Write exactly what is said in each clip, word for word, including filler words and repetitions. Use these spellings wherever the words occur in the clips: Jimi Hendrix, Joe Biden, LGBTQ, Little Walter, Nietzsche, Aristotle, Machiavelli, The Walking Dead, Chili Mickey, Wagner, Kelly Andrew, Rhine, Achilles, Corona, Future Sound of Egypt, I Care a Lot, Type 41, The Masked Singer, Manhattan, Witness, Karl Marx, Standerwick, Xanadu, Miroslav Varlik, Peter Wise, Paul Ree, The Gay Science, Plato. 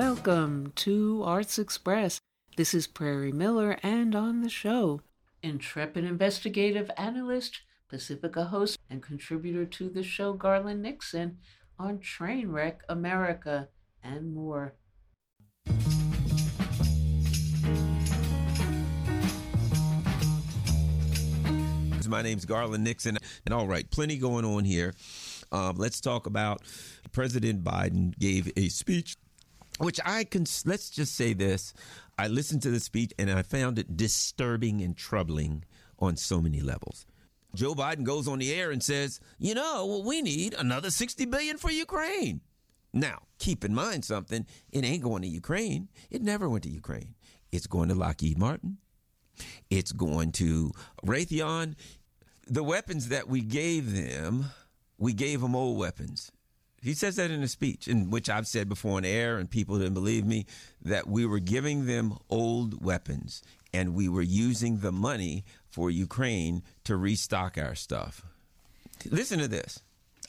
Welcome to Arts Express. This is Prairie Miller, and on the show, intrepid investigative analyst, Pacifica host, and contributor to the show, Garland Nixon, on Trainwreck America and more. My name's Garland Nixon, and all right, plenty going on here. Um, let's talk about President Biden gave a speech, which I can, let's just say this. I listened to the speech, and I found it disturbing and troubling on so many levels. Joe Biden goes on the air and says, you know, well, we need another sixty billion dollars for Ukraine. Now, keep in mind something. It ain't going to Ukraine. It never went to Ukraine. It's going to Lockheed Martin. It's going to Raytheon. The weapons that we gave them, we gave them old weapons. He says that in a speech, in which I've said before on air, and people didn't believe me, that we were giving them old weapons, and we were using the money for Ukraine to restock our stuff. Listen to this.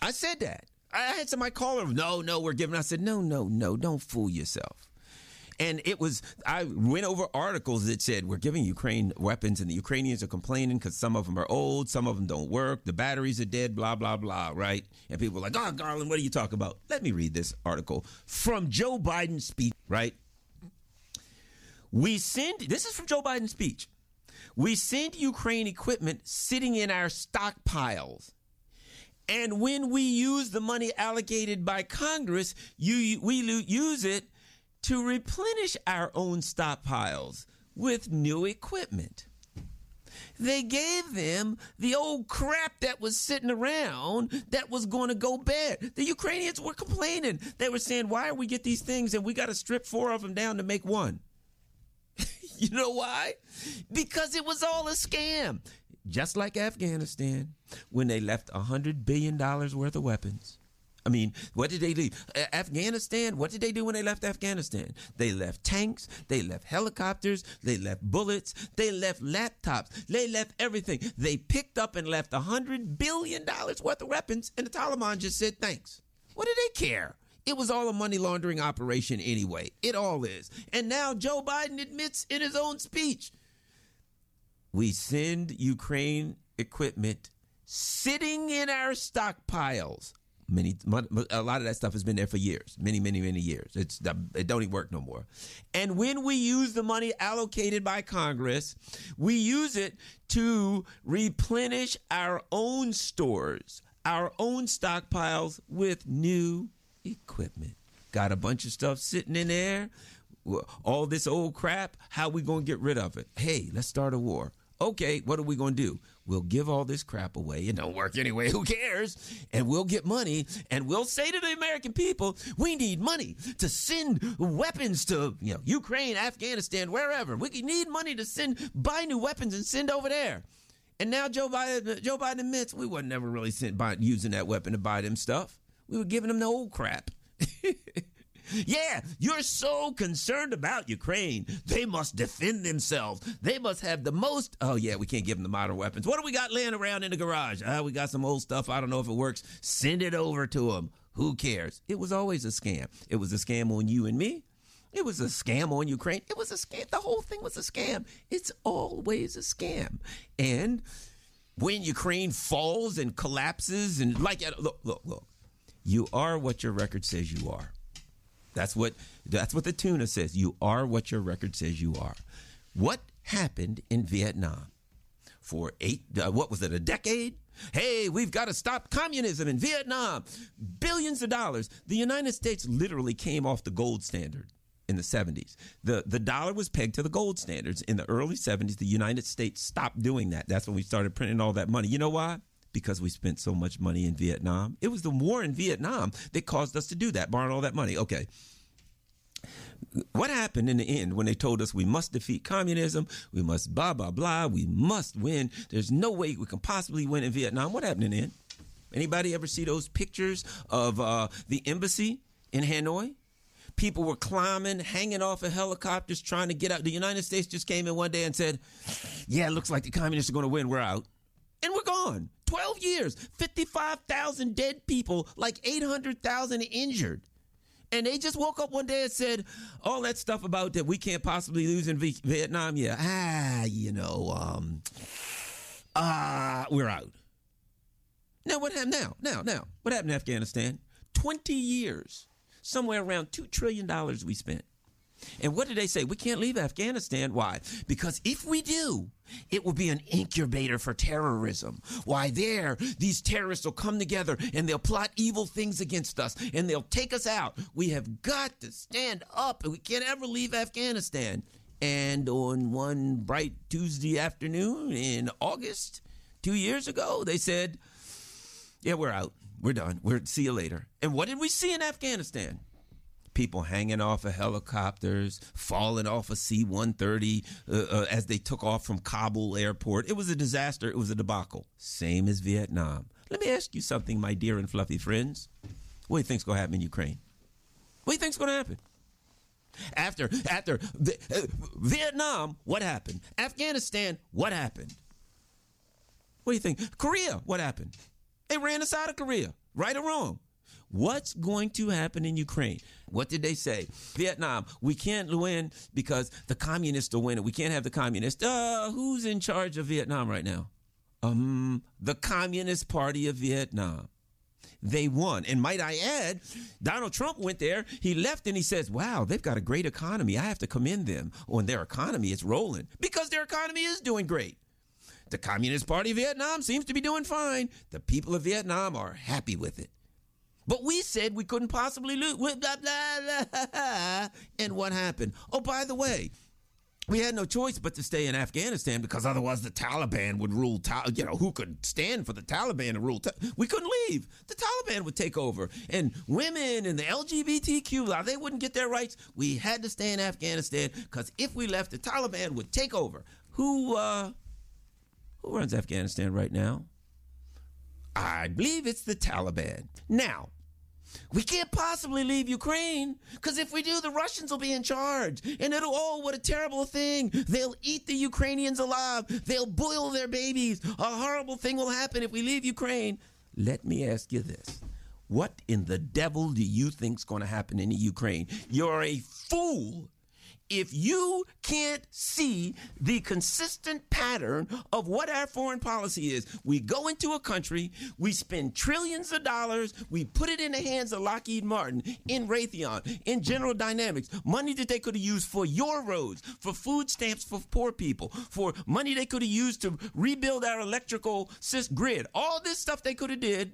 I said that. I had somebody call him, no, no, we're giving. I said, no, no, no, don't fool yourself. And it was, I went over articles that said, we're giving Ukraine weapons and the Ukrainians are complaining because some of them are old, some of them don't work, the batteries are dead, blah, blah, blah, right? And people were like, oh, Garland, what are you talking about? Let me read this article from Joe Biden's speech, right? We send, this is from Joe Biden's speech. We send Ukraine equipment sitting in our stockpiles. And when we use the money allocated by Congress, you we use it to replenish our own stockpiles with new equipment. They gave them the old crap that was sitting around that was going to go bad. The Ukrainians were complaining. They were saying, why do we get these things and we got to strip four of them down to make one? You know why? Because it was all a scam. Just like Afghanistan, when they left one hundred billion dollars worth of weapons. I mean, what did they leave? Afghanistan, what did they do when they left Afghanistan? They left tanks, they left helicopters, they left bullets, they left laptops, they left everything. They picked up and left one hundred billion dollars worth of weapons, and the Taliban just said thanks. What do they care? It was all a money laundering operation anyway. It all is. And now Joe Biden admits in his own speech, we send Ukraine equipment sitting in our stockpiles. Many, a lot of that stuff has been there for years, many, many, many years. It's, it don't even work no more. And when we use the money allocated by Congress, we use it to replenish our own stores, our own stockpiles with new equipment. Got a bunch of stuff sitting in there. All this old crap. How we going to get rid of it? Hey, let's start a war. Okay, what are we going to do? We'll give all this crap away. It don't work anyway. Who cares? And we'll get money. And we'll say to the American people, we need money to send weapons to, you know, Ukraine, Afghanistan, wherever. We need money to send, buy new weapons and send over there. And now Joe Biden, Joe Biden admits we were never really sent by using that weapon to buy them stuff. We were giving them the old crap. Yeah, you're so concerned about Ukraine. They must defend themselves. They must have the most. Oh, yeah, we can't give them the modern weapons. What do we got laying around in the garage? Ah, we got some old stuff. I don't know if it works. Send it over to them. Who cares? It was always a scam. It was a scam on you and me. It was a scam on Ukraine. It was a scam. The whole thing was a scam. It's always a scam. And when Ukraine falls and collapses and like, look, look, look, you are what your record says you are. That's what that's what the tuna says. You are what your record says you are. What happened in Vietnam for eight? Uh, what was it? A decade? Hey, we've got to stop communism in Vietnam. Billions of dollars. The United States literally came off the gold standard in the seventies. The, the dollar was pegged to the gold standards. In the early seventies, the United States stopped doing that. That's when we started printing all that money. You know why? Because we spent so much money in Vietnam. It was the war in Vietnam that caused us to do that, borrowing all that money. Okay. What happened in the end when they told us we must defeat communism, we must blah, blah, blah, we must win, there's no way we can possibly win in Vietnam? What happened in the end? Anybody ever see those pictures of uh, the embassy in Hanoi? People were climbing, hanging off of helicopters, trying to get out. The United States just came in one day and said, yeah, it looks like the communists are going to win, we're out. And we're gone. twelve years, fifty-five thousand dead people, like eight hundred thousand injured. And they just woke up one day and said, all that stuff about that we can't possibly lose in v- Vietnam. Yeah, ah, you know, um, ah, we're out. Now, what happened now? Now, now, what happened in Afghanistan? twenty years, somewhere around two trillion dollars we spent. And what did they say? We can't leave Afghanistan. Why? Because if we do, it will be an incubator for terrorism. Why there, these terrorists will come together and they'll plot evil things against us and they'll take us out. We have got to stand up and we can't ever leave Afghanistan. And on one bright Tuesday afternoon in August, two years ago, they said, yeah, we're out. We're done. We're see you later. And what did we see in Afghanistan? People hanging off of helicopters, falling off of C one thirty uh, uh, as they took off from Kabul airport. It was a disaster. It was a debacle. Same as Vietnam. Let me ask you something, my dear and fluffy friends. What do you think's going to happen in Ukraine? What do you think's going to happen? After, after the, uh, Vietnam, what happened? Afghanistan, what happened? What do you think? Korea, what happened? They ran us out of Korea, right or wrong. What's going to happen in Ukraine? What did they say? Vietnam, we can't win because the communists will win it. We can't have the communists. Uh, who's in charge of Vietnam right now? Um, the Communist Party of Vietnam. They won. And might I add, Donald Trump went there. He left and he says, wow, they've got a great economy. I have to commend them on their economy. It's rolling because their economy is doing great. The Communist Party of Vietnam seems to be doing fine. The people of Vietnam are happy with it. But we said we couldn't possibly lose. Blah, blah, blah. And what happened? Oh, by the way, we had no choice but to stay in Afghanistan because otherwise the Taliban would rule. You know, who could stand for the Taliban to rule? We couldn't leave. The Taliban would take over. And women and the L G B T Q, they wouldn't get their rights. We had to stay in Afghanistan because if we left, the Taliban would take over. Who, uh, who runs Afghanistan right now? I believe it's the Taliban. Now, we can't possibly leave Ukraine because if we do, the Russians will be in charge. And it'll, oh, what a terrible thing. They'll eat the Ukrainians alive. They'll boil their babies. A horrible thing will happen if we leave Ukraine. Let me ask you this. What in the devil do you think's going to happen in the Ukraine? You're a fool if you can't see the consistent pattern of what our foreign policy is. We go into a country, we spend trillions of dollars, we put it in the hands of Lockheed Martin, in Raytheon, in General Dynamics, money that they could have used for your roads, for food stamps for poor people, for money they could have used to rebuild our electrical grid, all this stuff they could have did.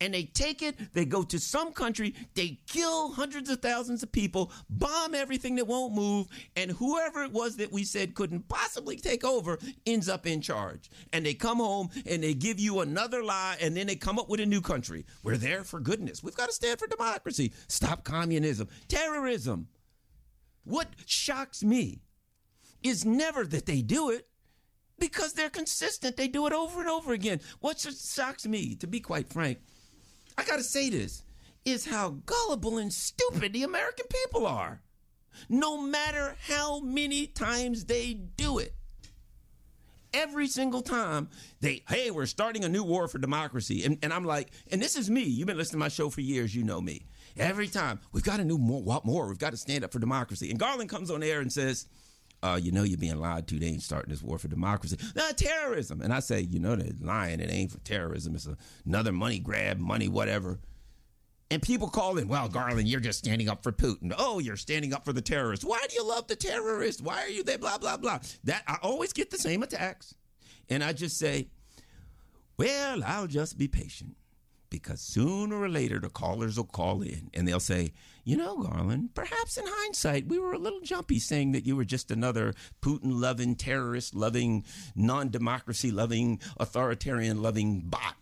And they take it, they go to some country, they kill hundreds of thousands of people, bomb everything that won't move, and whoever it was that we said couldn't possibly take over ends up in charge. And they come home and they give you another lie, and then they come up with a new country. We're there for goodness. We've got to stand for democracy. Stop communism. Terrorism. What shocks me is never that they do it. Because they're consistent. They do it over and over again. What shocks me, to be quite frank, I got to say this, is how gullible and stupid the American people are. No matter how many times they do it. Every single time they, hey, we're starting a new war for democracy. And, and I'm like, and this is me. You've been listening to my show for years. You know me. Every time, we've got to do more, what more? We've got to stand up for democracy. And Garland comes on air and says, Uh, you know you're being lied to. They ain't starting this war for democracy. No, terrorism. And I say, you know they're lying. It ain't for terrorism. It's another money grab, money whatever. And people call in, well, Garland, you're just standing up for Putin. Oh, you're standing up for the terrorists. Why do you love the terrorists? Why are you there? Blah, blah, blah. That I always get the same attacks. And I just say, well, I'll just be patient. Because sooner or later, the callers will call in and they'll say, you know, Garland, perhaps in hindsight, we were a little jumpy saying that you were just another Putin-loving, terrorist-loving, non-democracy-loving, authoritarian-loving bot.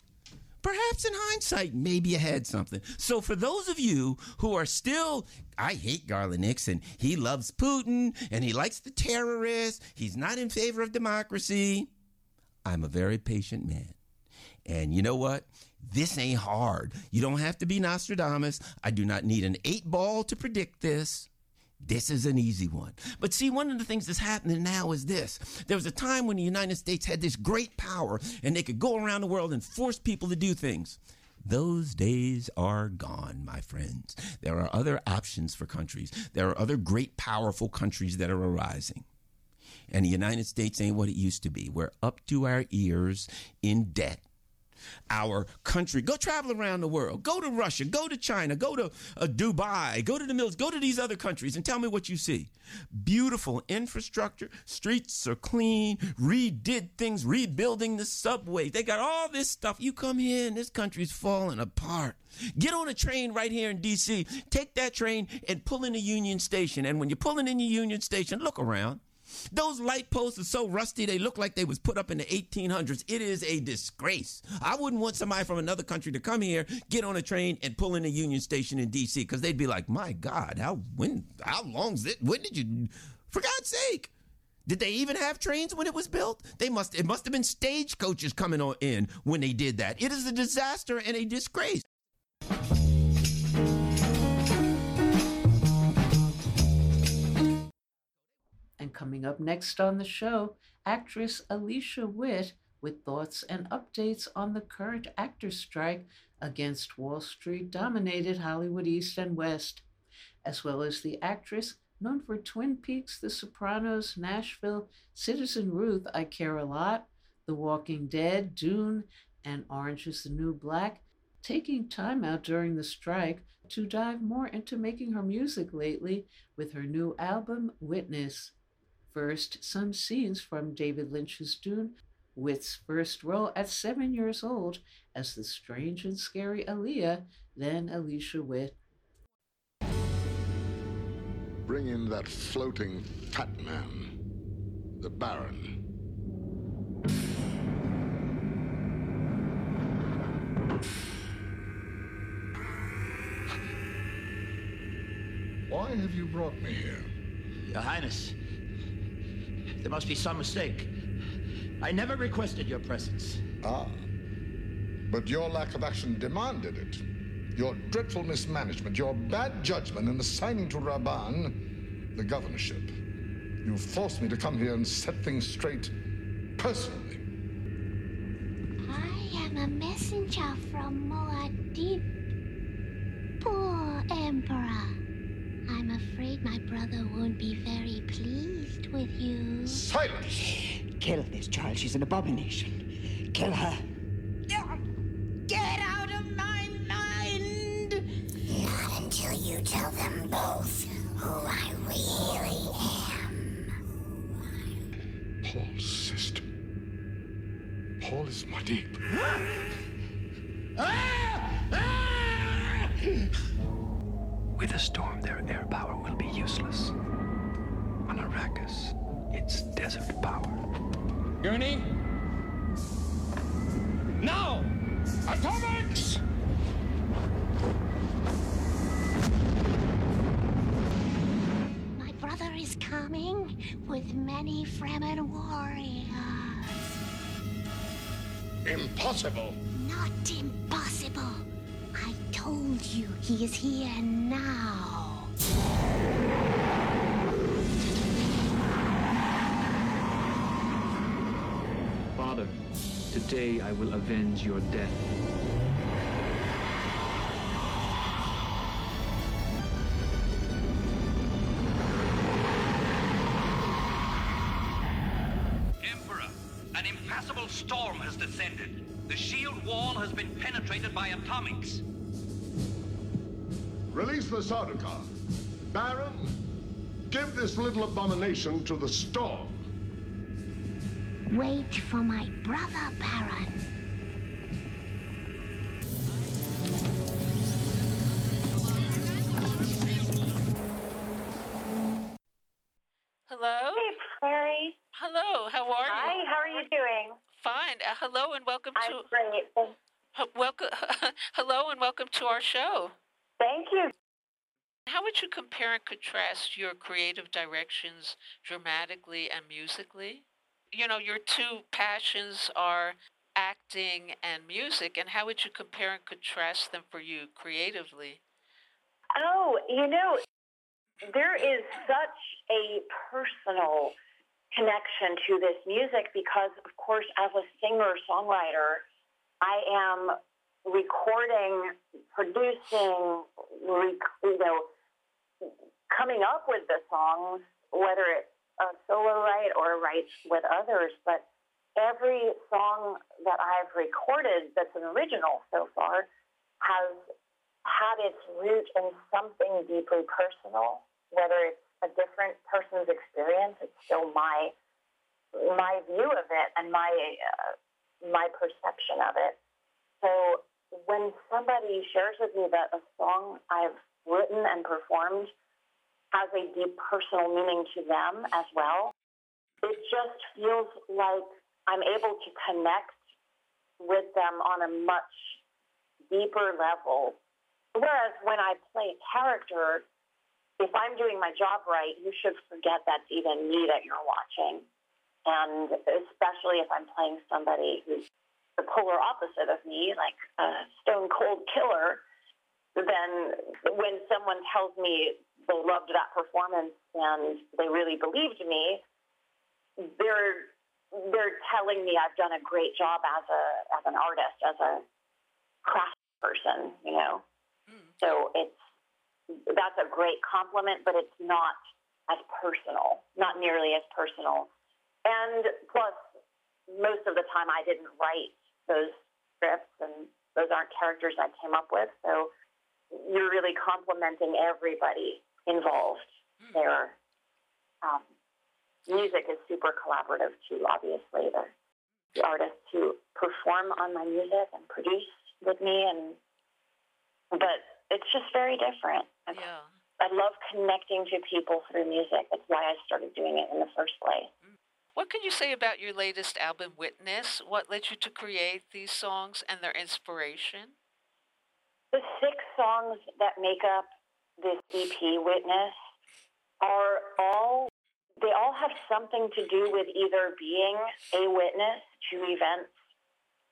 Perhaps in hindsight, maybe you had something. So for those of you who are still, I hate Garland Nixon. He loves Putin and he likes the terrorists. He's not in favor of democracy. I'm a very patient man. And you know what? This ain't hard. You don't have to be Nostradamus. I do not need an eight ball to predict this. This is an easy one. But see, one of the things that's happening now is this. There was a time when the United States had this great power and they could go around the world and force people to do things. Those days are gone, my friends. There are other options for countries. There are other great, powerful countries that are arising. And the United States ain't what it used to be. We're up to our ears in debt. Our country, go travel around the world, go to Russia, go to China, go to uh, Dubai, go to the Mills, go to these other countries and tell me what you see. Beautiful infrastructure, streets are clean, redid things, rebuilding the subway. They got all this stuff. You come here and this country's falling apart. Get on a train right here in D C, take that train and pull into Union Station. And when you're pulling into Union Station, look around. Those light posts are so rusty, they look like they was put up in the eighteen hundreds. It is a disgrace. I wouldn't want somebody from another country to come here, get on a train, and pull in a Union Station in D C because they'd be like, my God, how when, how long's it? When did you, for God's sake, did they even have trains when it was built? They must, it must have been stagecoaches coming on in when they did that. It is a disaster and a disgrace. And coming up next on the show, actress Alicia Witt with thoughts and updates on the current actors' strike against Wall Street-dominated Hollywood East and West, as well as the actress known for Twin Peaks, The Sopranos, Nashville, Citizen Ruth, I Care a Lot, The Walking Dead, Dune, and Orange is the New Black, taking time out during the strike to dive more into making her music lately with her new album, Witness. First, some scenes from David Lynch's Dune, Witt's first role at seven years old as the strange and scary Alia, then Alicia Witt. Bring in that floating fat man, the Baron. Why have you brought me here? Your Highness, there must be some mistake. I never requested your presence. Ah, but your lack of action demanded it. Your dreadful mismanagement, your bad judgment in assigning to Raban the governorship. You forced me to come here and set things straight personally. I am a messenger from Mo'adip. Poor Emperor. I'm afraid my brother won't be very pleased with you. Silence! Kill this child. She's an abomination. Kill her. Get out of my mind! Not until you tell them both who I really am. Paul's sister. Paul is Mo'adip. With a storm, their air power will be useless. On Arrakis, it's desert power. Gurney? Now! Atomics! My brother is coming with many Fremen warriors. Impossible! Not impossible! I told you he is here now. Father, today I will avenge your death. Emperor, an impassable storm has descended. The shield wall has been penetrated by atomics. Release the Sardaukar. Baron, give this little abomination to the storm. Wait for my brother, Baron. Hello? Hey, Clary. Hello, how are Hi, you? Hi, how are you doing? Fine. Uh, hello and welcome to... I'm great. Uh, welcome, hello and welcome to our show. Thank you. How would you compare and contrast your creative directions dramatically and musically? You know, your two passions are acting and music, and how would you compare and contrast them for you creatively? Oh, you know, there is such a personal connection to this music because, of course, as a singer-songwriter, I am recording, producing, rec- you know, coming up with the songs, whether it's a solo write or a write with others, but every song that I've recorded that's an original so far has had its root in something deeply personal, whether it's a different person's experience. It's still my my view of it and my uh, my perception of it. So when somebody shares with me that a song I've written and performed has a deep personal meaning to them as well, it just feels like I'm able to connect with them on a much deeper level. Whereas when I play a character, if I'm doing my job right, you should forget that's even me that you're watching. And especially if I'm playing somebody who's the polar opposite of me, like a stone-cold killer, then when someone tells me they loved that performance and they really believed me, they're they're telling me I've done a great job as a as an artist, as a craft person, you know? Mm. So it's that's a great compliment, but it's not as personal, not nearly as personal. And plus, most of the time I didn't write those scripts, and those aren't characters I came up with. So you're really complimenting everybody involved mm. there. Um, music is super collaborative, too, obviously. The, the artists who perform on my music and produce with me, and but it's just very different. It's, yeah. I love connecting to people through music. That's why I started doing it in the first place. What can you say about your latest album, Witness? What led you to create these songs and their inspiration? The six songs that make up this E P, Witness, are all, they all have something to do with either being a witness to events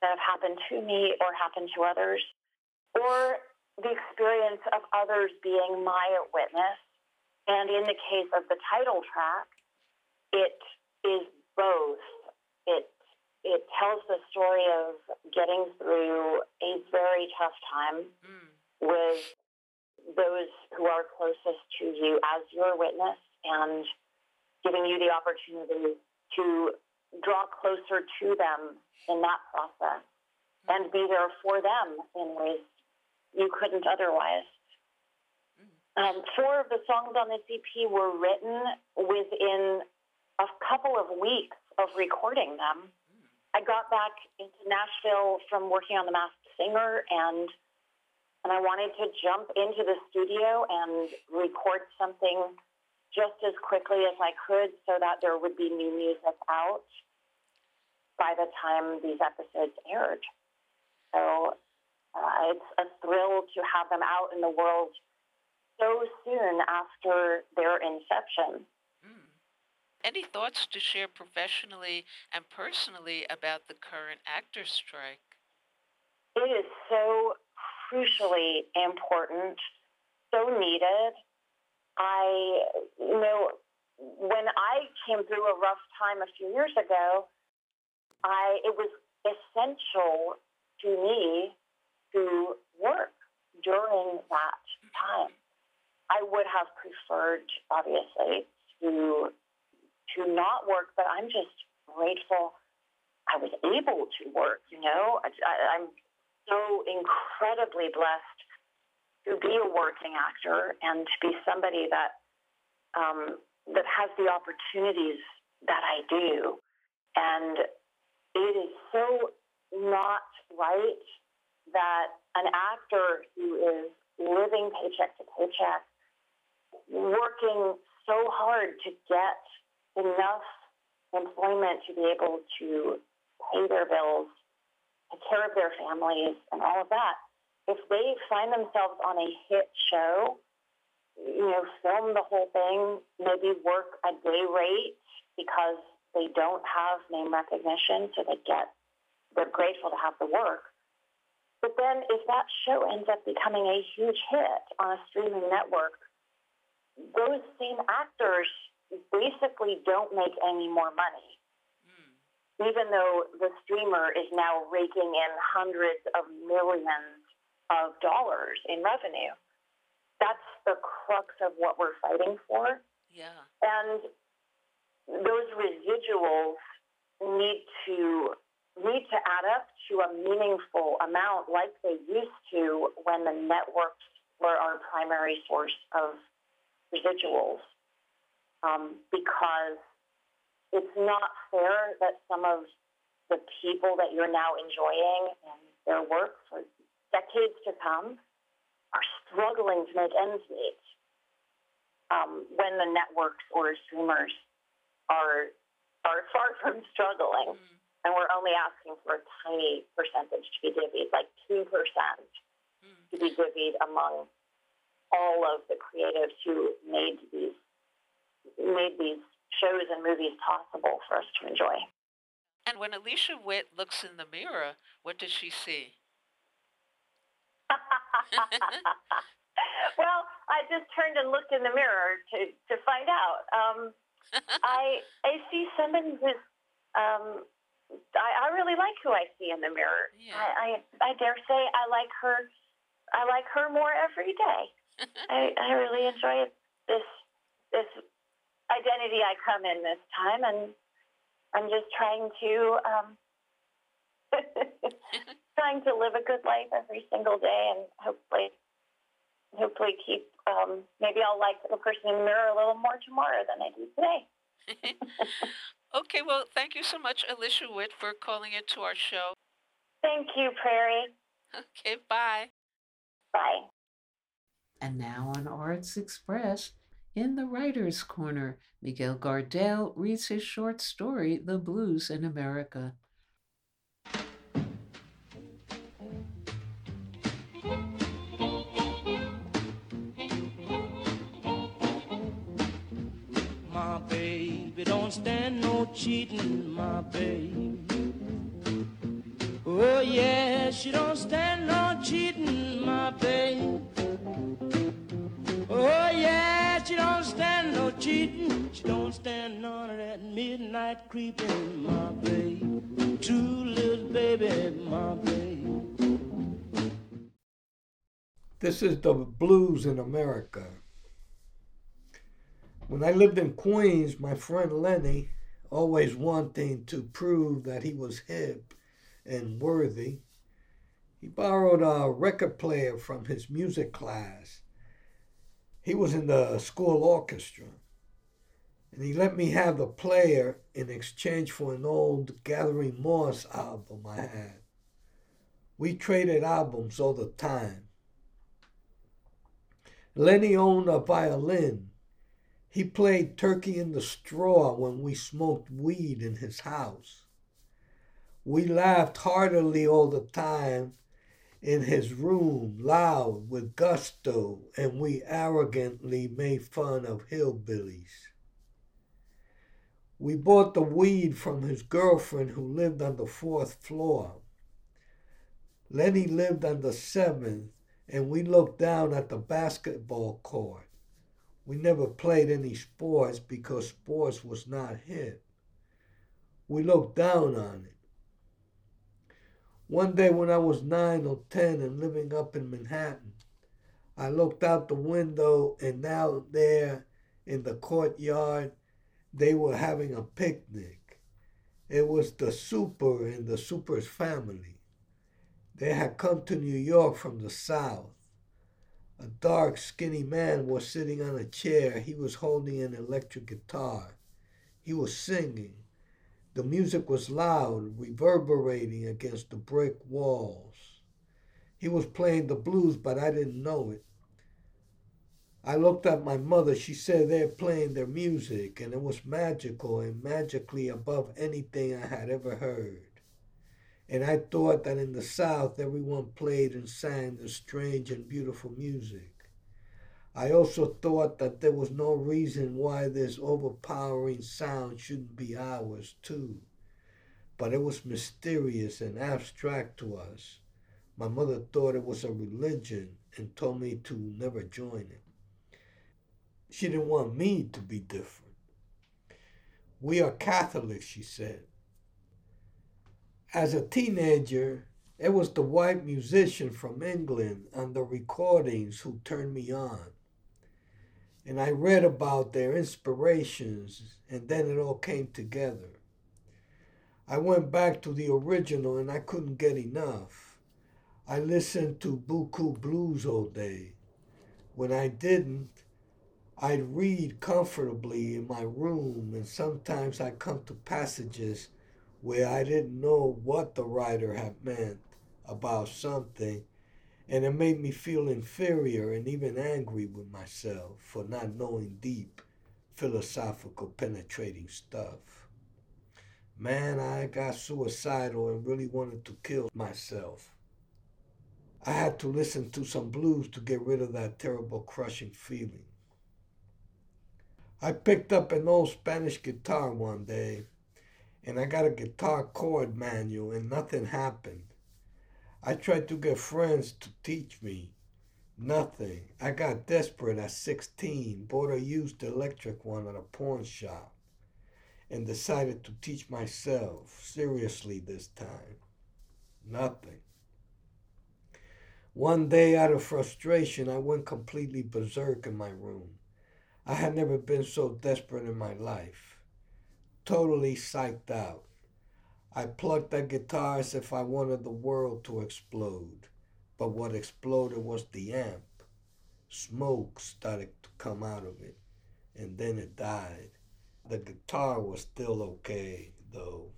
that have happened to me or happened to others, or the experience of others being my witness. And in the case of the title track, it is both. It it tells the story of getting through a very tough time mm. with those who are closest to you as your witness, and giving you the opportunity to draw closer to them in that process mm. and be there for them in ways you couldn't otherwise. Mm. Um, four of the songs on this E P were written within a couple of weeks of recording them. Mm. I got back into Nashville from working on The Masked Singer, and and I wanted to jump into the studio and record something just as quickly as I could so that there would be new music out by the time these episodes aired. So uh, it's a thrill to have them out in the world so soon after their inception. Any thoughts to share professionally and personally about the current actors' strike? It is so crucially important, so needed. I, you know, when I came through a rough time a few years ago, I it was essential to me to work during that time. I would have preferred, obviously, to... to not work, but I'm just grateful I was able to work, you know? I, I, I'm so incredibly blessed to be a working actor and to be somebody that um, that has the opportunities that I do. And it is so not right that an actor who is living paycheck to paycheck, working so hard to get enough employment to be able to pay their bills, take care of their families, and all of that. If they find themselves on a hit show, you know, film the whole thing, maybe work a day rate because they don't have name recognition, so they get, they're grateful to have the work. But then if that show ends up becoming a huge hit on a streaming network, those same actors basically don't make any more money. Mm. even though the streamer is now raking in hundreds of millions of dollars in revenue. That's the crux of what we're fighting for. Yeah. And those residuals need to need to add up to a meaningful amount like they used to when the networks were our primary source of residuals, um, because it's not fair that some of the people that you're now enjoying and their work for decades to come are struggling to make ends meet um, when the networks or streamers are are far from struggling, mm. and we're only asking for a tiny percentage to be divvied, like two percent mm. to be divvied among all of the creatives who made these made these shows and movies possible for us to enjoy. And when Alicia Witt looks in the mirror, what does she see? Well, I just turned and looked in the mirror to, to find out. Um, I I see someone who's, um, I, I really like who I see in the mirror. Yeah. I, I I dare say I like her, I like her more every day. I, I really enjoy this this identity I come in this time, and I'm just trying to um, trying to live a good life every single day, and hopefully. Hopefully keep, um, maybe I'll like the person in the mirror a little more tomorrow than I do today. Okay, well, thank you so much, Alicia Witt, for calling into our show. Thank you, Prairie. Okay, bye. Bye. And now on Arts Express, in the Writer's Corner, Miguel Gardel reads his short story, The Blues in America. Don't stand no cheating, my baby. Oh yeah, she don't stand no cheating, my baby. Oh yeah, she don't stand no cheating. She don't stand none of that midnight creeping, my baby. True little baby, my baby. This is The Blues in America. When I lived in Queens, my friend Lenny, always wanting to prove that he was hip and worthy, he borrowed a record player from his music class. He was in the school orchestra, and he let me have the player in exchange for an old Gathering Moss album I had. We traded albums all the time. Lenny owned a violin. He played Turkey in the Straw when we smoked weed in his house. We laughed heartily all the time in his room, loud with gusto, and we arrogantly made fun of hillbillies. We bought the weed from his girlfriend who lived on the fourth floor. Lenny lived on the seventh, and we looked down at the basketball court. We never played any sports because sports was not hip. We looked down on it. One day when I was nine or ten and living up in Manhattan, I looked out the window, and out there in the courtyard, they were having a picnic. It was the Super and the Super's family. They had come to New York from the South. A dark, skinny man was sitting on a chair. He was holding an electric guitar. He was singing. The music was loud, reverberating against the brick walls. He was playing the blues, but I didn't know it. I looked at my mother. She said they're playing their music, and it was magical and magically above anything I had ever heard. And I thought that in the South, everyone played and sang the strange and beautiful music. I also thought that there was no reason why this overpowering sound shouldn't be ours, too. But it was mysterious and abstract to us. My mother thought it was a religion and told me to never join it. She didn't want me to be different. We are Catholics, she said. As a teenager, it was the white musician from England on the recordings who turned me on. And I read about their inspirations, and then it all came together. I went back to the original and I couldn't get enough. I listened to Buku Blues all day. When I didn't, I'd read comfortably in my room, and sometimes I'd come to passages where I didn't know what the writer had meant about something, and it made me feel inferior and even angry with myself for not knowing deep, philosophical, penetrating stuff. Man, I got suicidal and really wanted to kill myself. I had to listen to some blues to get rid of that terrible, crushing feeling. I picked up an old Spanish guitar one day, and I got a guitar chord manual, and nothing happened. I tried to get friends to teach me. Nothing. I got desperate at sixteen, bought a used electric one at a pawn shop, and decided to teach myself, seriously this time. Nothing. One day, out of frustration, I went completely berserk in my room. I had never been so desperate in my life. Totally psyched out. I plucked that guitar as if I wanted the world to explode, but what exploded was the amp. Smoke started to come out of it, and then it died. The guitar was still okay, though.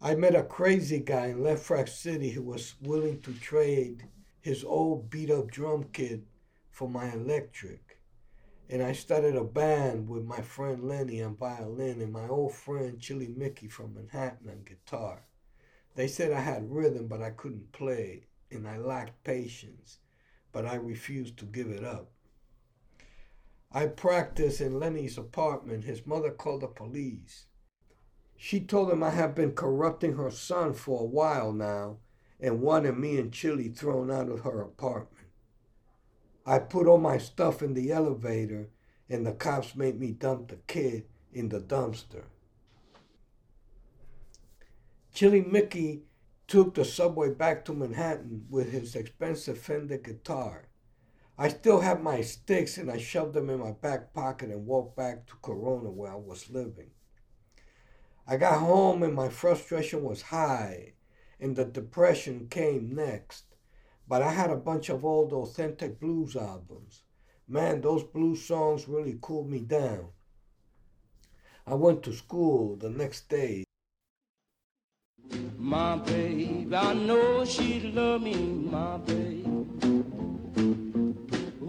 I met a crazy guy in Left Rock City who was willing to trade his old beat-up drum kit for my electric. And I started a band with my friend Lenny on violin and my old friend Chili Mickey from Manhattan on guitar. They said I had rhythm, but I couldn't play, and I lacked patience, but I refused to give it up. I practiced in Lenny's apartment. His mother called the police. She told him I had been corrupting her son for a while now and wanted me and Chili thrown out of her apartment. I put all my stuff in the elevator, and the cops made me dump the kid in the dumpster. Chili Mickey took the subway back to Manhattan with his expensive Fender guitar. I still had my sticks, and I shoved them in my back pocket and walked back to Corona, where I was living. I got home, and my frustration was high, and the depression came next. But I had a bunch of old authentic blues albums. Man, those blues songs really cooled me down. I went to school the next day. My babe, I know she love me, my babe.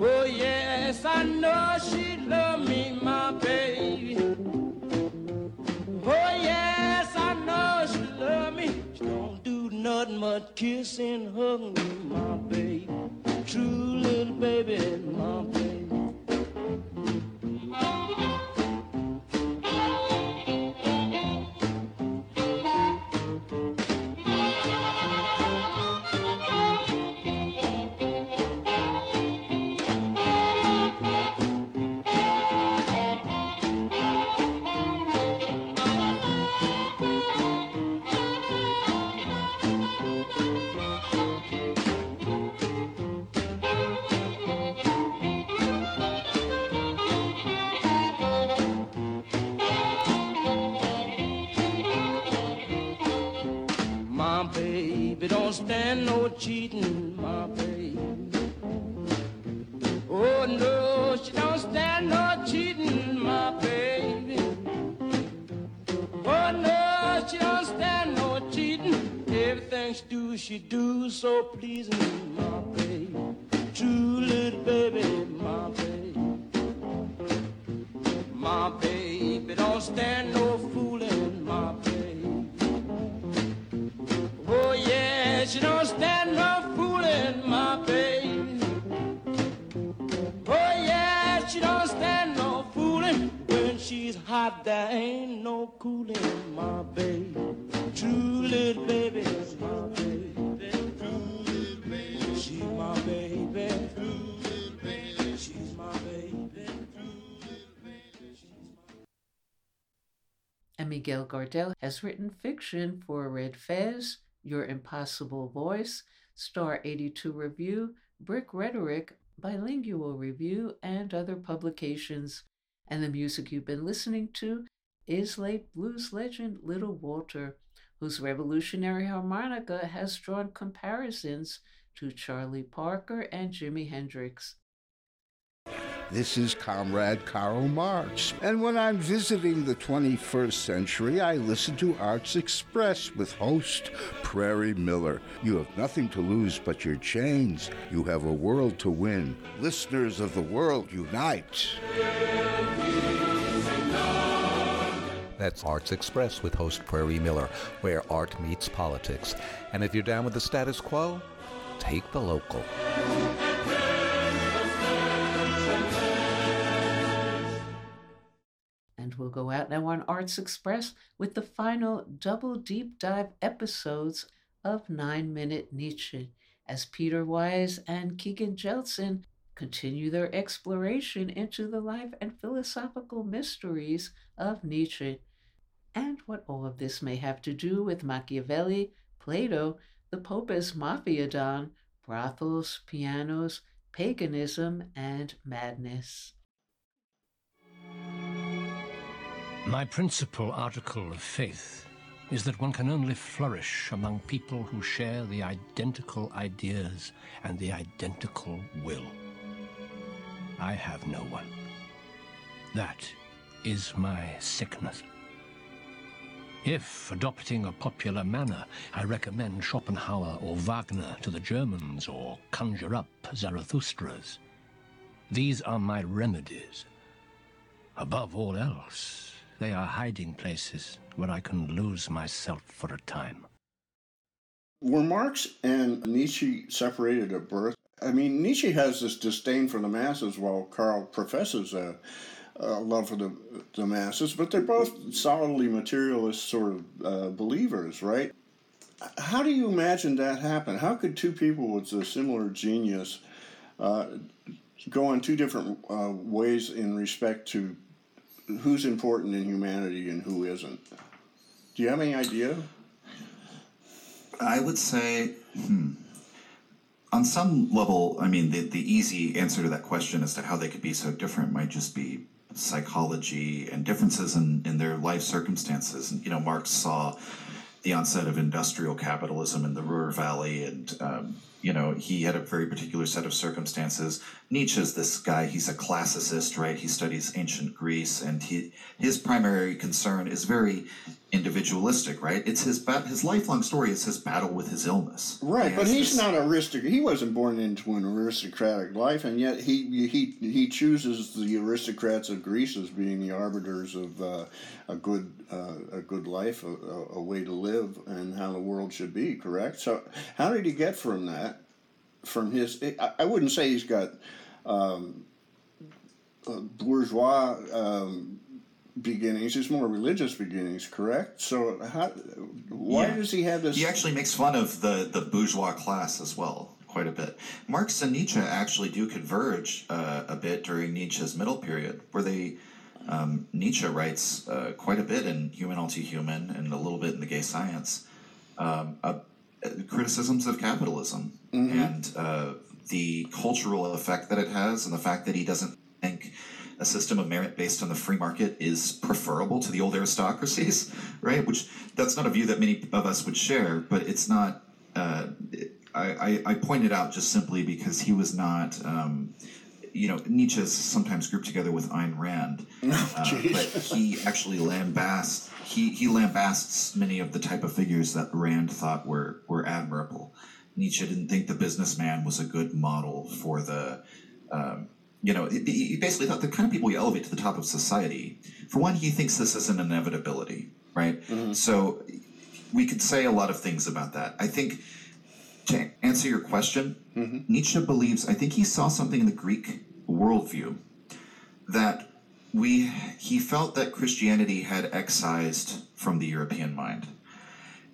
Oh yes, I know she love me, my baby. Oh yes, I know she love me. She don't do nothing but kiss and hug me. My baby, true little baby, my baby. Stand no cheating, my baby. Oh no, she don't stand no cheating, my baby. Oh no, she don't stand no cheating. Everything she do, she do so pleasing, my baby. True little baby, my baby. My baby don't stand no fooling, my baby. She don't stand no fooling, my baby. Oh yeah, she don't stand no fooling. When she's hot, there ain't no cooling, my baby. True little baby, my baby. True little baby, she's my baby. True little baby, she's my baby. True little baby, she's my baby. Miguel Gardel has written fiction for Red Fez, Your Impossible Voice, Star eighty-two Review, Brick Rhetoric, Bilingual Review, and other publications. And the music you've been listening to is late blues legend Little Walter, whose revolutionary harmonica has drawn comparisons to Charlie Parker and Jimi Hendrix. This is Comrade Karl Marx, and when I'm visiting the twenty-first century, I listen to Arts Express with host Prairie Miller. You have nothing to lose but your chains. You have a world to win. Listeners of the world, unite. That's Arts Express with host Prairie Miller, where art meets politics. And if you're down with the status quo, take the local. And we'll go out now on Arts Express with the final double deep dive episodes of Nine Minute Nietzsche, as Peter Wise and Keegan Jeltsin continue their exploration into the life and philosophical mysteries of Nietzsche, and what all of this may have to do with Machiavelli, Plato, the Pope as Mafia Don, brothels, pianos, paganism, and madness. My principal article of faith is that one can only flourish among people who share the identical ideas and the identical will. I have no one. That is my sickness. If, adopting a popular manner, I recommend Schopenhauer or Wagner to the Germans or conjure up Zarathustras, these are my remedies. Above all else, they are hiding places where I can lose myself for a time. Were Marx and Nietzsche separated at birth? I mean, Nietzsche has this disdain for the masses while Karl professes a... Uh, love for the the masses, but they're both solidly materialist sort of uh, believers, right? How do you imagine that happen? How could two people with a similar genius uh, go in two different uh, ways in respect to who's important in humanity and who isn't? Do you have any idea? I would say, hmm. on some level, I mean, the, the easy answer to that question as to how they could be so different might just be psychology and differences in, in their life circumstances. And, you know, Marx saw the onset of industrial capitalism in the Ruhr Valley, and, um, you know, he had a very particular set of circumstances. Nietzsche's this guy, he's a classicist, right? He studies ancient Greece, and he, his primary concern is very individualistic, right? It's his ba- his lifelong story is his battle with his illness. Right, he but he's this... not aristocrat. He wasn't born into an aristocratic life, and yet he he he chooses the aristocrats of Greece as being the arbiters of uh, a good uh, a good life, a, a way to live, and how the world should be. Correct. So, how did he get from that? From his, I, I wouldn't say he's got um, bourgeois. Um, beginnings, it's more religious beginnings, correct? So how, why yeah. does he have this? He actually makes fun of the, the bourgeois class as well, quite a bit. Marx and Nietzsche actually do converge uh, a bit during Nietzsche's middle period, where they, um, Nietzsche writes uh, quite a bit in Human Anti-Human and a little bit in The Gay Science, um, uh, criticisms of capitalism mm-hmm. and uh, the cultural effect that it has, and the fact that he doesn't think a system of merit based on the free market is preferable to the old aristocracies, right? Which, that's not a view that many of us would share, but it's not, uh, I, I, I point it out just simply because he was not, um, you know, Nietzsche's sometimes grouped together with Ayn Rand, uh, but he actually lambasts, he, he lambasts many of the type of figures that Rand thought were, were admirable. Nietzsche didn't think the businessman was a good model for the, um, You know, he basically thought the kind of people you elevate to the top of society. For one, he thinks this is an inevitability, right? Mm-hmm. So we could say a lot of things about that. I think, to answer your question, mm-hmm. Nietzsche believes, I think he saw something in the Greek worldview that we, he felt that Christianity had excised from the European mind,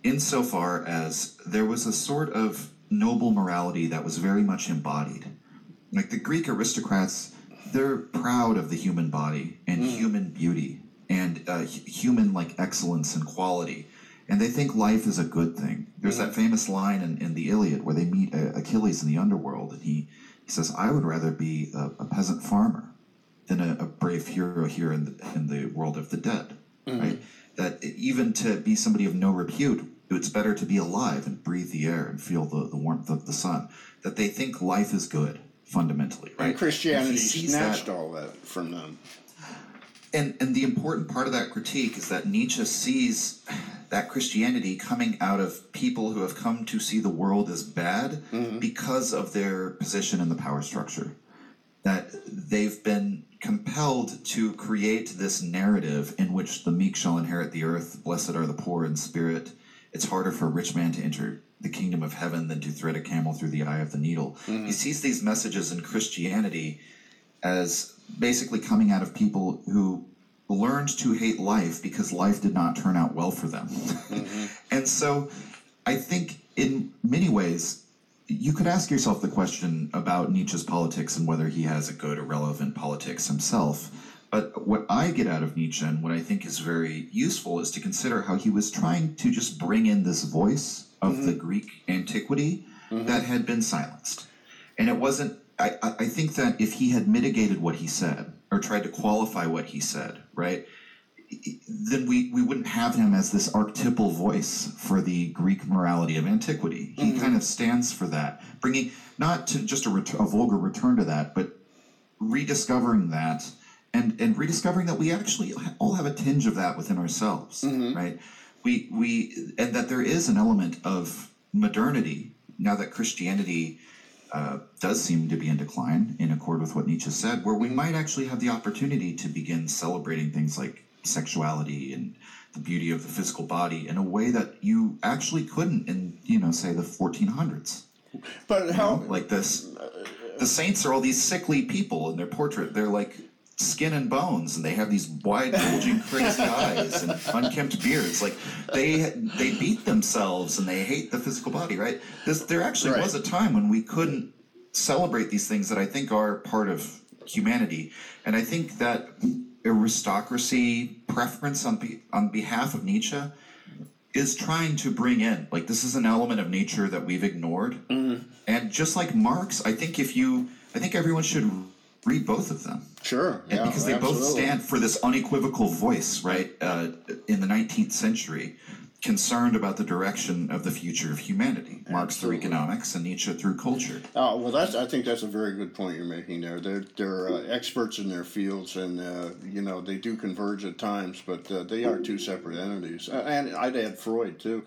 insofar as there was a sort of noble morality that was very much embodied. Like the Greek aristocrats, they're proud of the human body and mm. human beauty and uh, human like excellence and quality. And they think life is a good thing. There's that famous line in, in the Iliad where they meet Achilles in the underworld, and he, he says, I would rather be a, a peasant farmer than a, a brave hero here in the, in the world of the dead. Mm-hmm. Right? That even to be somebody of no repute, it's better to be alive and breathe the air and feel the, the warmth of the sun. That they think life is good, fundamentally. Right? And Christianity snatched that, all that from them. And and the important part of that critique is that Nietzsche sees that Christianity coming out of people who have come to see the world as bad mm-hmm. because of their position in the power structure. That they've been compelled to create this narrative in which the meek shall inherit the earth, blessed are the poor in spirit. It's harder for a rich man to enter the kingdom of heaven than to thread a camel through the eye of the needle. Mm-hmm. He sees these messages in Christianity as basically coming out of people who learned to hate life because life did not turn out well for them. Mm-hmm. And so I think in many ways, you could ask yourself the question about Nietzsche's politics and whether he has a good or relevant politics himself. But what I get out of Nietzsche and what I think is very useful is to consider how he was trying to just bring in this voice of mm-hmm. the Greek antiquity mm-hmm. that had been silenced. And it wasn't I, I think that if he had mitigated what he said or tried to qualify what he said, right, then we, we wouldn't have him as this archetypal voice for the Greek morality of antiquity. He mm-hmm. kind of stands for that, bringing not to just a, ret- a vulgar return to that, but rediscovering that and, and rediscovering that we actually all have a tinge of that within ourselves, mm-hmm. right? We we and that there is an element of modernity now that Christianity Uh, does seem to be in decline, in accord with what Nietzsche said, where we might actually have the opportunity to begin celebrating things like sexuality and the beauty of the physical body in a way that you actually couldn't in, you know, say the fourteen hundreds. But how... You know, like this, the saints are all these sickly people in their portrait. They're like skin and bones, and they have these wide, bulging, crazy eyes and unkempt beards. Like they they beat themselves and they hate the physical body, right? This, there actually right. was a time when we couldn't celebrate these things that I think are part of humanity, and I think that aristocracy preference on be, on behalf of Nietzsche is trying to bring in like this is an element of nature that we've ignored, mm. and just like Marx, I think if you, I think everyone should read both of them. Sure. Yeah, because they absolutely. both stand for this unequivocal voice, right, uh, in the nineteenth century, concerned about the direction of the future of humanity. Absolutely. Marx through economics and Nietzsche through culture. Oh, well, that's, I think that's a very good point you're making there. They're, they're uh, experts in their fields, and, uh, you know, they do converge at times, but uh, they are two separate entities. Uh, and I'd add Freud, too.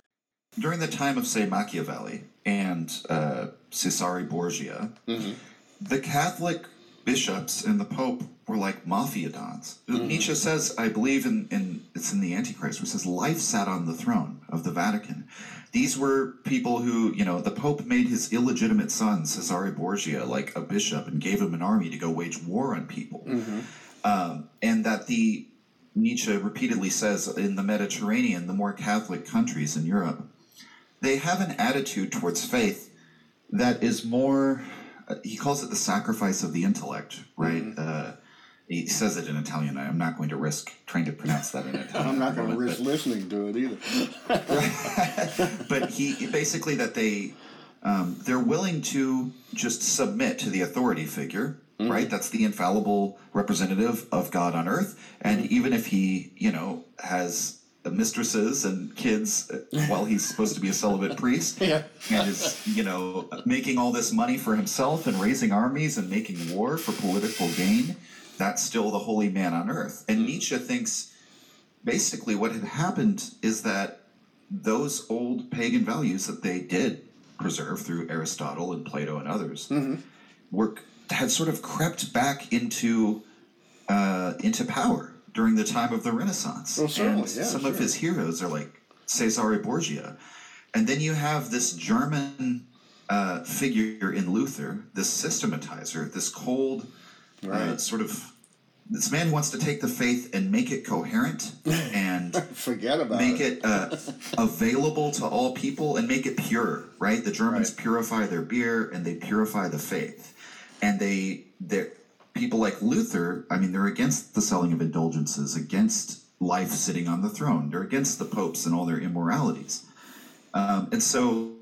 During the time of, say, Machiavelli and uh, Cesare Borgia, mm-hmm. the Catholic bishops and the Pope were like mafia dons. Mm-hmm. Nietzsche says, I believe in, in it's in the Antichrist, where it says life sat on the throne of the Vatican. These were people who, you know, the Pope made his illegitimate son, Cesare Borgia, like a bishop and gave him an army to go wage war on people. Mm-hmm. Um, and that the, Nietzsche repeatedly says, in the Mediterranean, the more Catholic countries in Europe, they have an attitude towards faith that is more... He calls it the sacrifice of the intellect, right? Mm-hmm. Uh, he says it in Italian. I'm not going to risk trying to pronounce that in Italian. I'm not going to risk but, listening to it either. But he basically that they um, they're willing to just submit to the authority figure, mm-hmm. right? That's the infallible representative of God on earth, and mm-hmm. even if he, you know, has mistresses and kids while he's supposed to be a celibate priest yeah. and is, you know, making all this money for himself and raising armies and making war for political gain, that's still the holy man on earth. And mm. Nietzsche thinks basically what had happened is that those old pagan values that they did preserve through Aristotle and Plato and others mm-hmm. were had sort of crept back into uh, into power during the time of the Renaissance. Well, and yeah, some sure. of his heroes are like Cesare Borgia. And then you have this German uh, figure in Luther, this systematizer, this cold right. uh, sort of... This man who wants to take the faith and make it coherent and forget about make it, it uh, available to all people and make it pure, right? The Germans right. purify their beer and they purify the faith. And they... they're people like Luther, I mean, they're against the selling of indulgences, against life sitting on the throne. They're against the popes and all their immoralities. Um, and so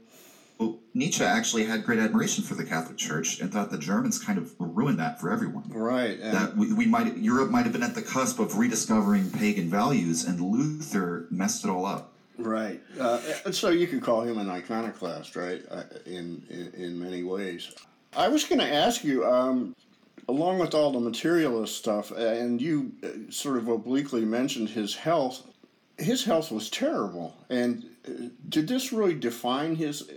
Nietzsche actually had great admiration for the Catholic Church and thought the Germans kind of ruined that for everyone. Right. That we, we might Europe might have been at the cusp of rediscovering pagan values, and Luther messed it all up. Right. Uh, and so you could call him an iconoclast, right, uh, in, in in many ways. I was going to ask you, um, along with all the materialist stuff, and you sort of obliquely mentioned his health. His health was terrible, and did this really define his...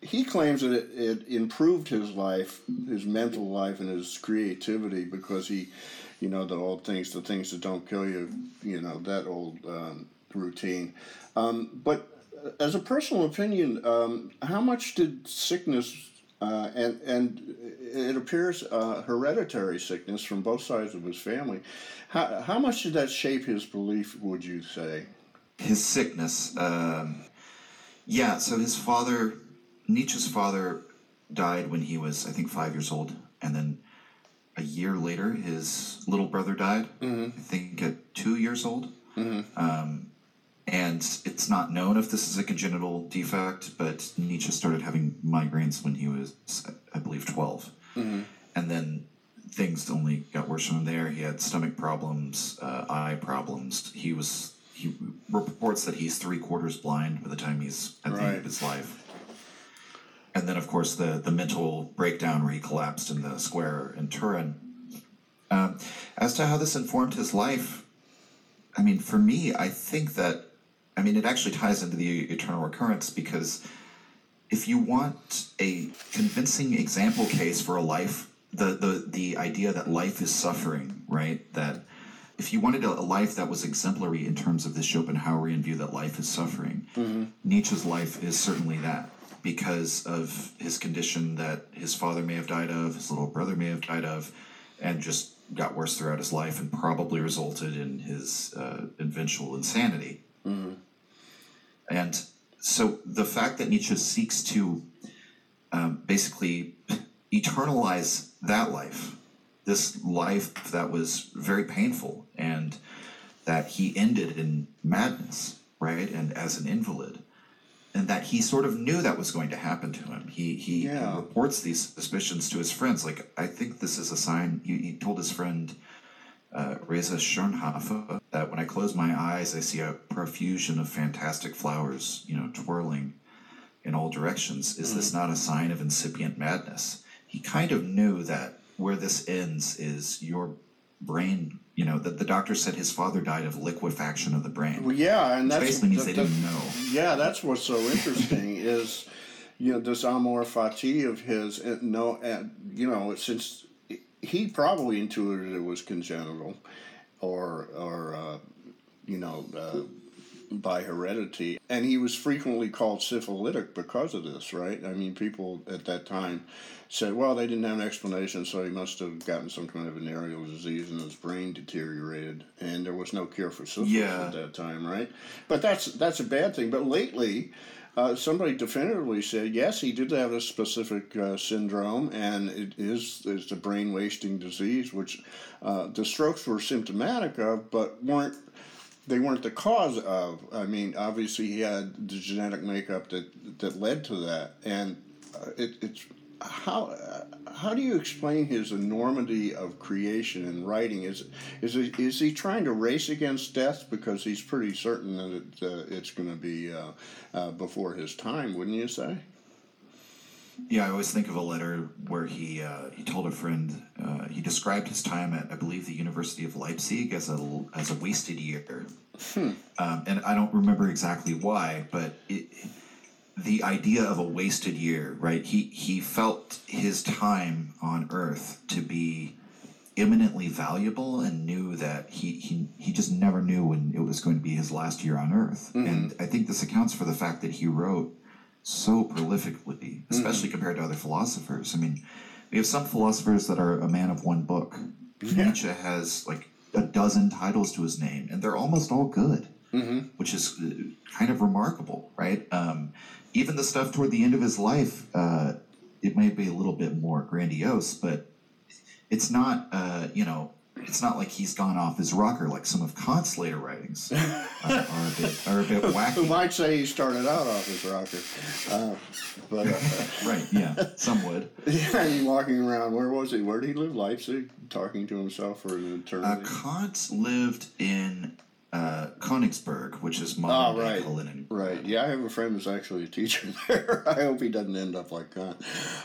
He claims that it, it improved his life, his mental life, and his creativity because he, you know, the old things, the things that don't kill you, you know, that old um, routine. Um, but as a personal opinion, um, how much did sickness... Uh, and and it appears uh, hereditary sickness from both sides of his family. How how much did that shape his belief, would you say? His sickness. Um, yeah, so his father, Nietzsche's father, died when he was, I think, five years old. And then a year later, his little brother died, mm-hmm. I think at two years old. Mm-hmm. Um, and it's not known if this is a congenital defect, but Nietzsche started having migraines when he was, I believe, twelve. Mm-hmm. And then things only got worse from there. He had stomach problems, uh, eye problems. He was he reports that he's three quarters blind by the time he's at right. the end of his life. And then, of course, the, the mental breakdown where he collapsed in the square in Turin. Um, as to how this informed his life, I mean, for me, I think that I mean, it actually ties into the eternal recurrence because if you want a convincing example case for a life, the, the, the idea that life is suffering, right? That if you wanted a, a life that was exemplary in terms of the Schopenhauerian view that life is suffering, mm-hmm. Nietzsche's life is certainly that because of his condition that his father may have died of, his little brother may have died of, and just got worse throughout his life and probably resulted in his uh, eventual insanity. Mm-hmm. And so the fact that Nietzsche seeks to um, basically eternalize that life, this life that was very painful and that he ended in madness, right, and as an invalid, and that he sort of knew that was going to happen to him. He he yeah. reports these suspicions to his friends. Like, I think this is a sign. He, he told his friend, uh, Reza Schoenhofer, that when I close my eyes, I see a profusion of fantastic flowers, you know, twirling in all directions. Is mm. this not a sign of incipient madness? He kind of knew that where this ends is your brain, you know, that the doctor said his father died of liquefaction of the brain. Well, yeah, and that's... basically means that, they didn't know. Yeah, that's what's so interesting is, you know, this amor fati of his, and no, and, you know, since he probably intuited it was congenital, or, or uh, you know, uh, by heredity. And he was frequently called syphilitic because of this, right? I mean, people at that time said, well, they didn't have an explanation, so he must have gotten some kind of venereal disease and his brain deteriorated, and there was no cure for syphilis yeah. at that time, right? But that's that's a bad thing. But lately, uh, somebody definitively said, yes, he did have a specific uh, syndrome, and it is it's a brain-wasting disease, which uh, the strokes were symptomatic of, but weren't they weren't the cause of. I mean, obviously he had the genetic makeup that that led to that, and uh, it, it's how uh, how do you explain his enormity of creation and writing? Is is he, is he trying to race against death because he's pretty certain that it, uh, it's going to be uh, uh, before his time? Wouldn't you say? Yeah, I always think of a letter where he uh, he told a friend uh, he described his time at I believe the University of Leipzig as a as a wasted year, hmm. um, and I don't remember exactly why, but it, the idea of a wasted year, right? He he felt his time on Earth to be eminently valuable and knew that he he he just never knew when it was going to be his last year on Earth, mm-hmm. and I think this accounts for the fact that he wrote so prolifically, especially mm-hmm. compared to other philosophers. I mean, we have some philosophers that are a man of one book. Yeah. Nietzsche has like a dozen titles to his name, and they're almost all good, mm-hmm. which is kind of remarkable, right? Um, even the stuff toward the end of his life, uh, it may be a little bit more grandiose, but it's not, uh, you know, it's not like he's gone off his rocker like some of Kant's later writings uh, are, a bit, are a bit wacky. Who might say he started out off his rocker. Uh, but, uh, right, yeah, some would. Yeah, he's walking around. Where was he? Where did he live? Leipzig? Talking to himself for an eternity? Uh, Kant lived in uh, Königsberg, which is modern oh, right. Berlin. Right, yeah, I have a friend who's actually a teacher there. I hope he doesn't end up like Kant.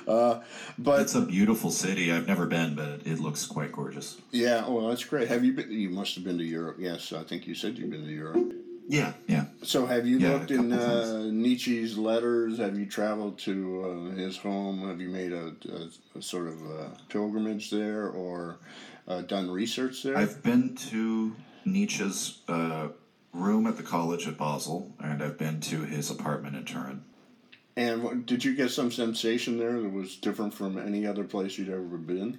Uh, but it's a beautiful city. I've never been, but it looks quite gorgeous. Yeah, well, that's great. Have you been? You must have been to Europe. Yes, I think you said you've been to Europe. Yeah, yeah. So have you yeah, looked in uh, Nietzsche's letters? Have you traveled to uh, his home? Have you made a, a, a sort of a pilgrimage there or uh, done research there? I've been to Nietzsche's uh, room at the college at Basel, and I've been to his apartment in Turin. And what, did you get some sensation there that was different from any other place you'd ever been?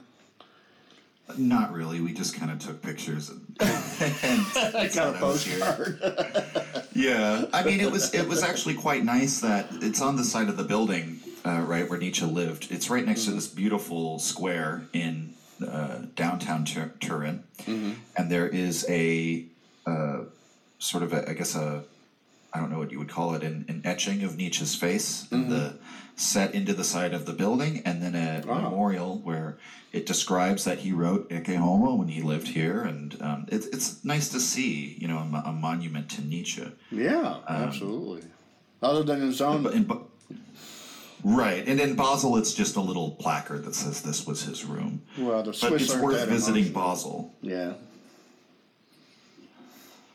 Not really. We just kind of took pictures and, and got a postcard. Yeah, I mean, it was it was actually quite nice that it's on the side of the building, uh, right where Nietzsche lived. It's right next mm-hmm. to this beautiful square in uh, downtown Tur- Turin, mm-hmm. and there is a uh, sort of a, I guess a I don't know what you would call it an, an etching of Nietzsche's face mm-hmm. in the set into the side of the building, and then a wow. memorial where it describes that he wrote Ecce Homo when he lived here, and um, it's it's nice to see, you know, a, a monument to Nietzsche. Yeah, um, absolutely. Other than his own, in, in, right? And in Basel, it's just a little placard that says this was his room. Well, the Swiss but it's worth visiting Basel. Yeah.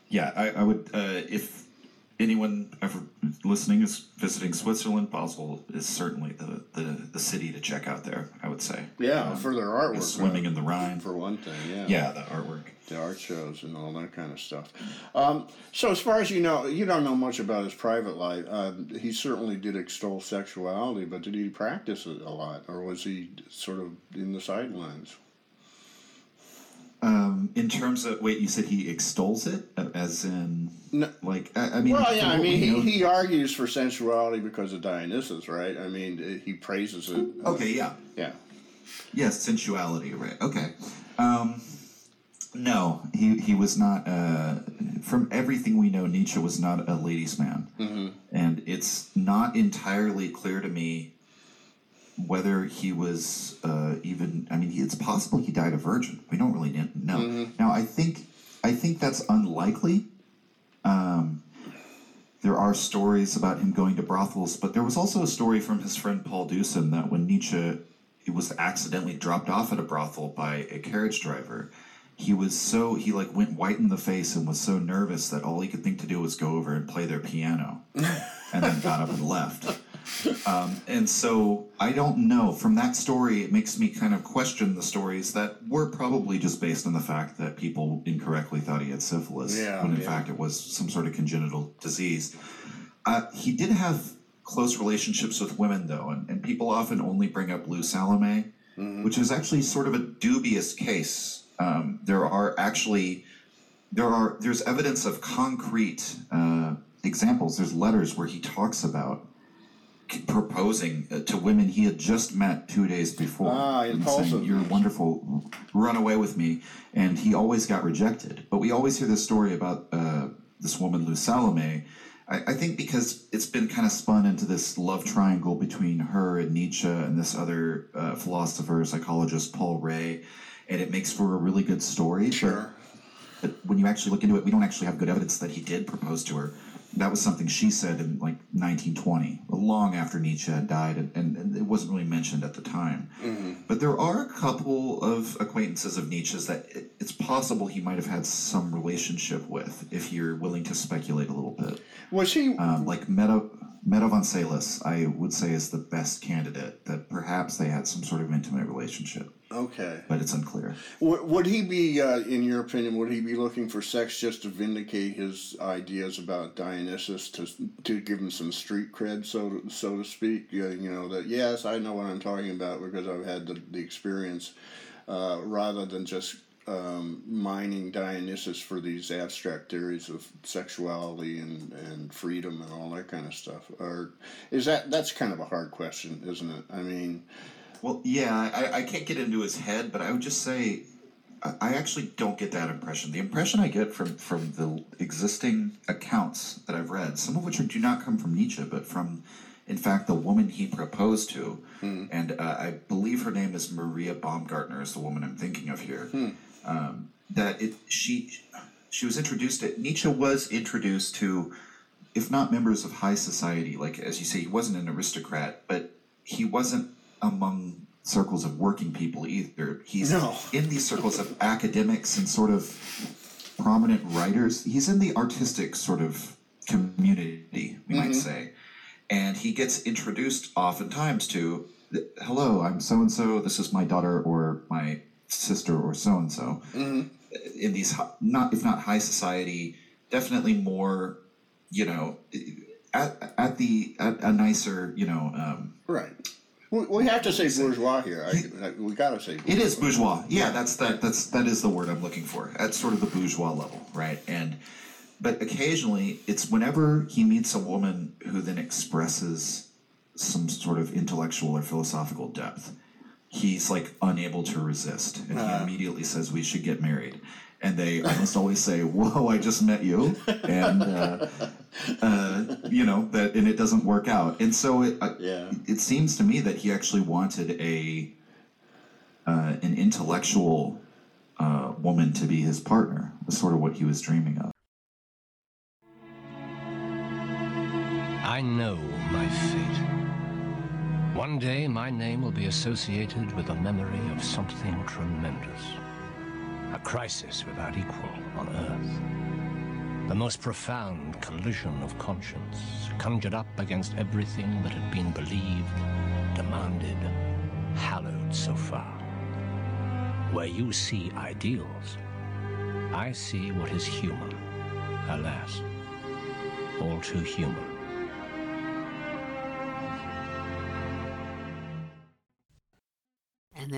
Yeah, I, I would uh, if. Anyone ever listening is visiting Switzerland, Basel is certainly the, the, the city to check out there, I would say. Yeah, um, for their artwork. Swimming right? in the Rhine. For one thing, yeah. Yeah, the artwork. The art shows and all that kind of stuff. Um, so as far as you know, you don't know much about his private life. Uh, he certainly did extol sexuality, but did he practice it a lot, or was he sort of in the sidelines? Um, in terms of, wait, you said he extols it? As in, no, like, I, I mean... Well, yeah, I mean, he, he argues for sensuality because of Dionysus, right? I mean, he praises it. Okay, yeah. Yeah. Yes, sensuality, right. Okay. Um, no, he, he was not, uh, from everything we know, Nietzsche was not a ladies' man. Mm-hmm. And it's not entirely clear to me whether he was uh, even, I mean, it's possible he died a virgin. We don't really know. Mm-hmm. Now, I think I think that's unlikely. Um, there are stories about him going to brothels, but there was also a story from his friend Paul Deussen that when Nietzsche was accidentally dropped off at a brothel by a carriage driver, he was so, he like went white in the face and was so nervous that all he could think to do was go over and play their piano and then got up and left. Um, and so I don't know. From that story, it makes me kind of question the stories that were probably just based on the fact that people incorrectly thought he had syphilis, yeah, when in yeah. fact it was some sort of congenital disease. Uh, he did have close relationships with women, though, and, and people often only bring up Lou Salome, mm-hmm. which is actually sort of a dubious case. Um, there are actually there are there's evidence of concrete uh, examples. There's letters where he talks about proposing to women he had just met two days before, ah, and saying, "You're wonderful, run away with me," and he always got rejected. But we always hear this story about uh, this woman, Lou Salome. I, I think because it's been kind of spun into this love triangle between her and Nietzsche and this other uh, philosopher, psychologist, Paul Ray, and it makes for a really good story. Sure. But, but when you actually look into it, we don't actually have good evidence that he did propose to her. That was something she said in, like, nineteen twenty, long after Nietzsche had died, and, and it wasn't really mentioned at the time. Mm-hmm. But there are a couple of acquaintances of Nietzsche's that it, it's possible he might have had some relationship with, if you're willing to speculate a little bit. Was he... Um, like, Meadow, Meadow Vancelis, I would say, is the best candidate, that perhaps they had some sort of intimate relationship. Okay. But it's unclear. Would he be, uh, in your opinion, would he be looking for sex just to vindicate his ideas about Dionysus, to to give him some street cred, so to, so to speak? You, you know, that, yes, I know what I'm talking about because I've had the, the experience, uh, rather than just um, mining Dionysus for these abstract theories of sexuality and, and freedom and all that kind of stuff. Or is that, that's kind of a hard question, isn't it? I mean... Well, yeah, I, I can't get into his head, but I would just say I actually don't get that impression. The impression I get from, from the existing accounts that I've read, some of which do not come from Nietzsche, but from, in fact, the woman he proposed to, mm. and uh, I believe her name is Maria Baumgartner, is the woman I'm thinking of here, mm. um, that it she she was introduced to, Nietzsche was introduced to, if not members of high society, like, as you say, he wasn't an aristocrat, but he wasn't among circles of working people either. He's no. in these circles of academics and sort of prominent writers. He's in the artistic sort of community, we mm-hmm. might say. And he gets introduced oftentimes to, hello, I'm so-and-so, this is my daughter or my sister or so-and-so. Mm-hmm. In these, not if not high society, definitely more, you know, at, at the, at a nicer, you know. Um, right. We have to say bourgeois here. I, we got to say bourgeois. It is bourgeois. Yeah, that's that. That's that is the word I'm looking for. At sort of the bourgeois level, right? And but occasionally, it's whenever he meets a woman who then expresses some sort of intellectual or philosophical depth, he's like unable to resist, and uh, he immediately says, "We should get married." And they almost always say, "Whoa, I just met you," and uh, uh, you know that, and it doesn't work out. And so it uh, yeah. it seems to me that he actually wanted a uh, an intellectual uh, woman to be his partner. Was sort of what he was dreaming of. I know my fate. One day, my name will be associated with the memory of something tremendous. A crisis without equal on Earth. The most profound collision of conscience, conjured up against everything that had been believed, demanded, hallowed so far. Where you see ideals, I see what is human. Alas, all too human. And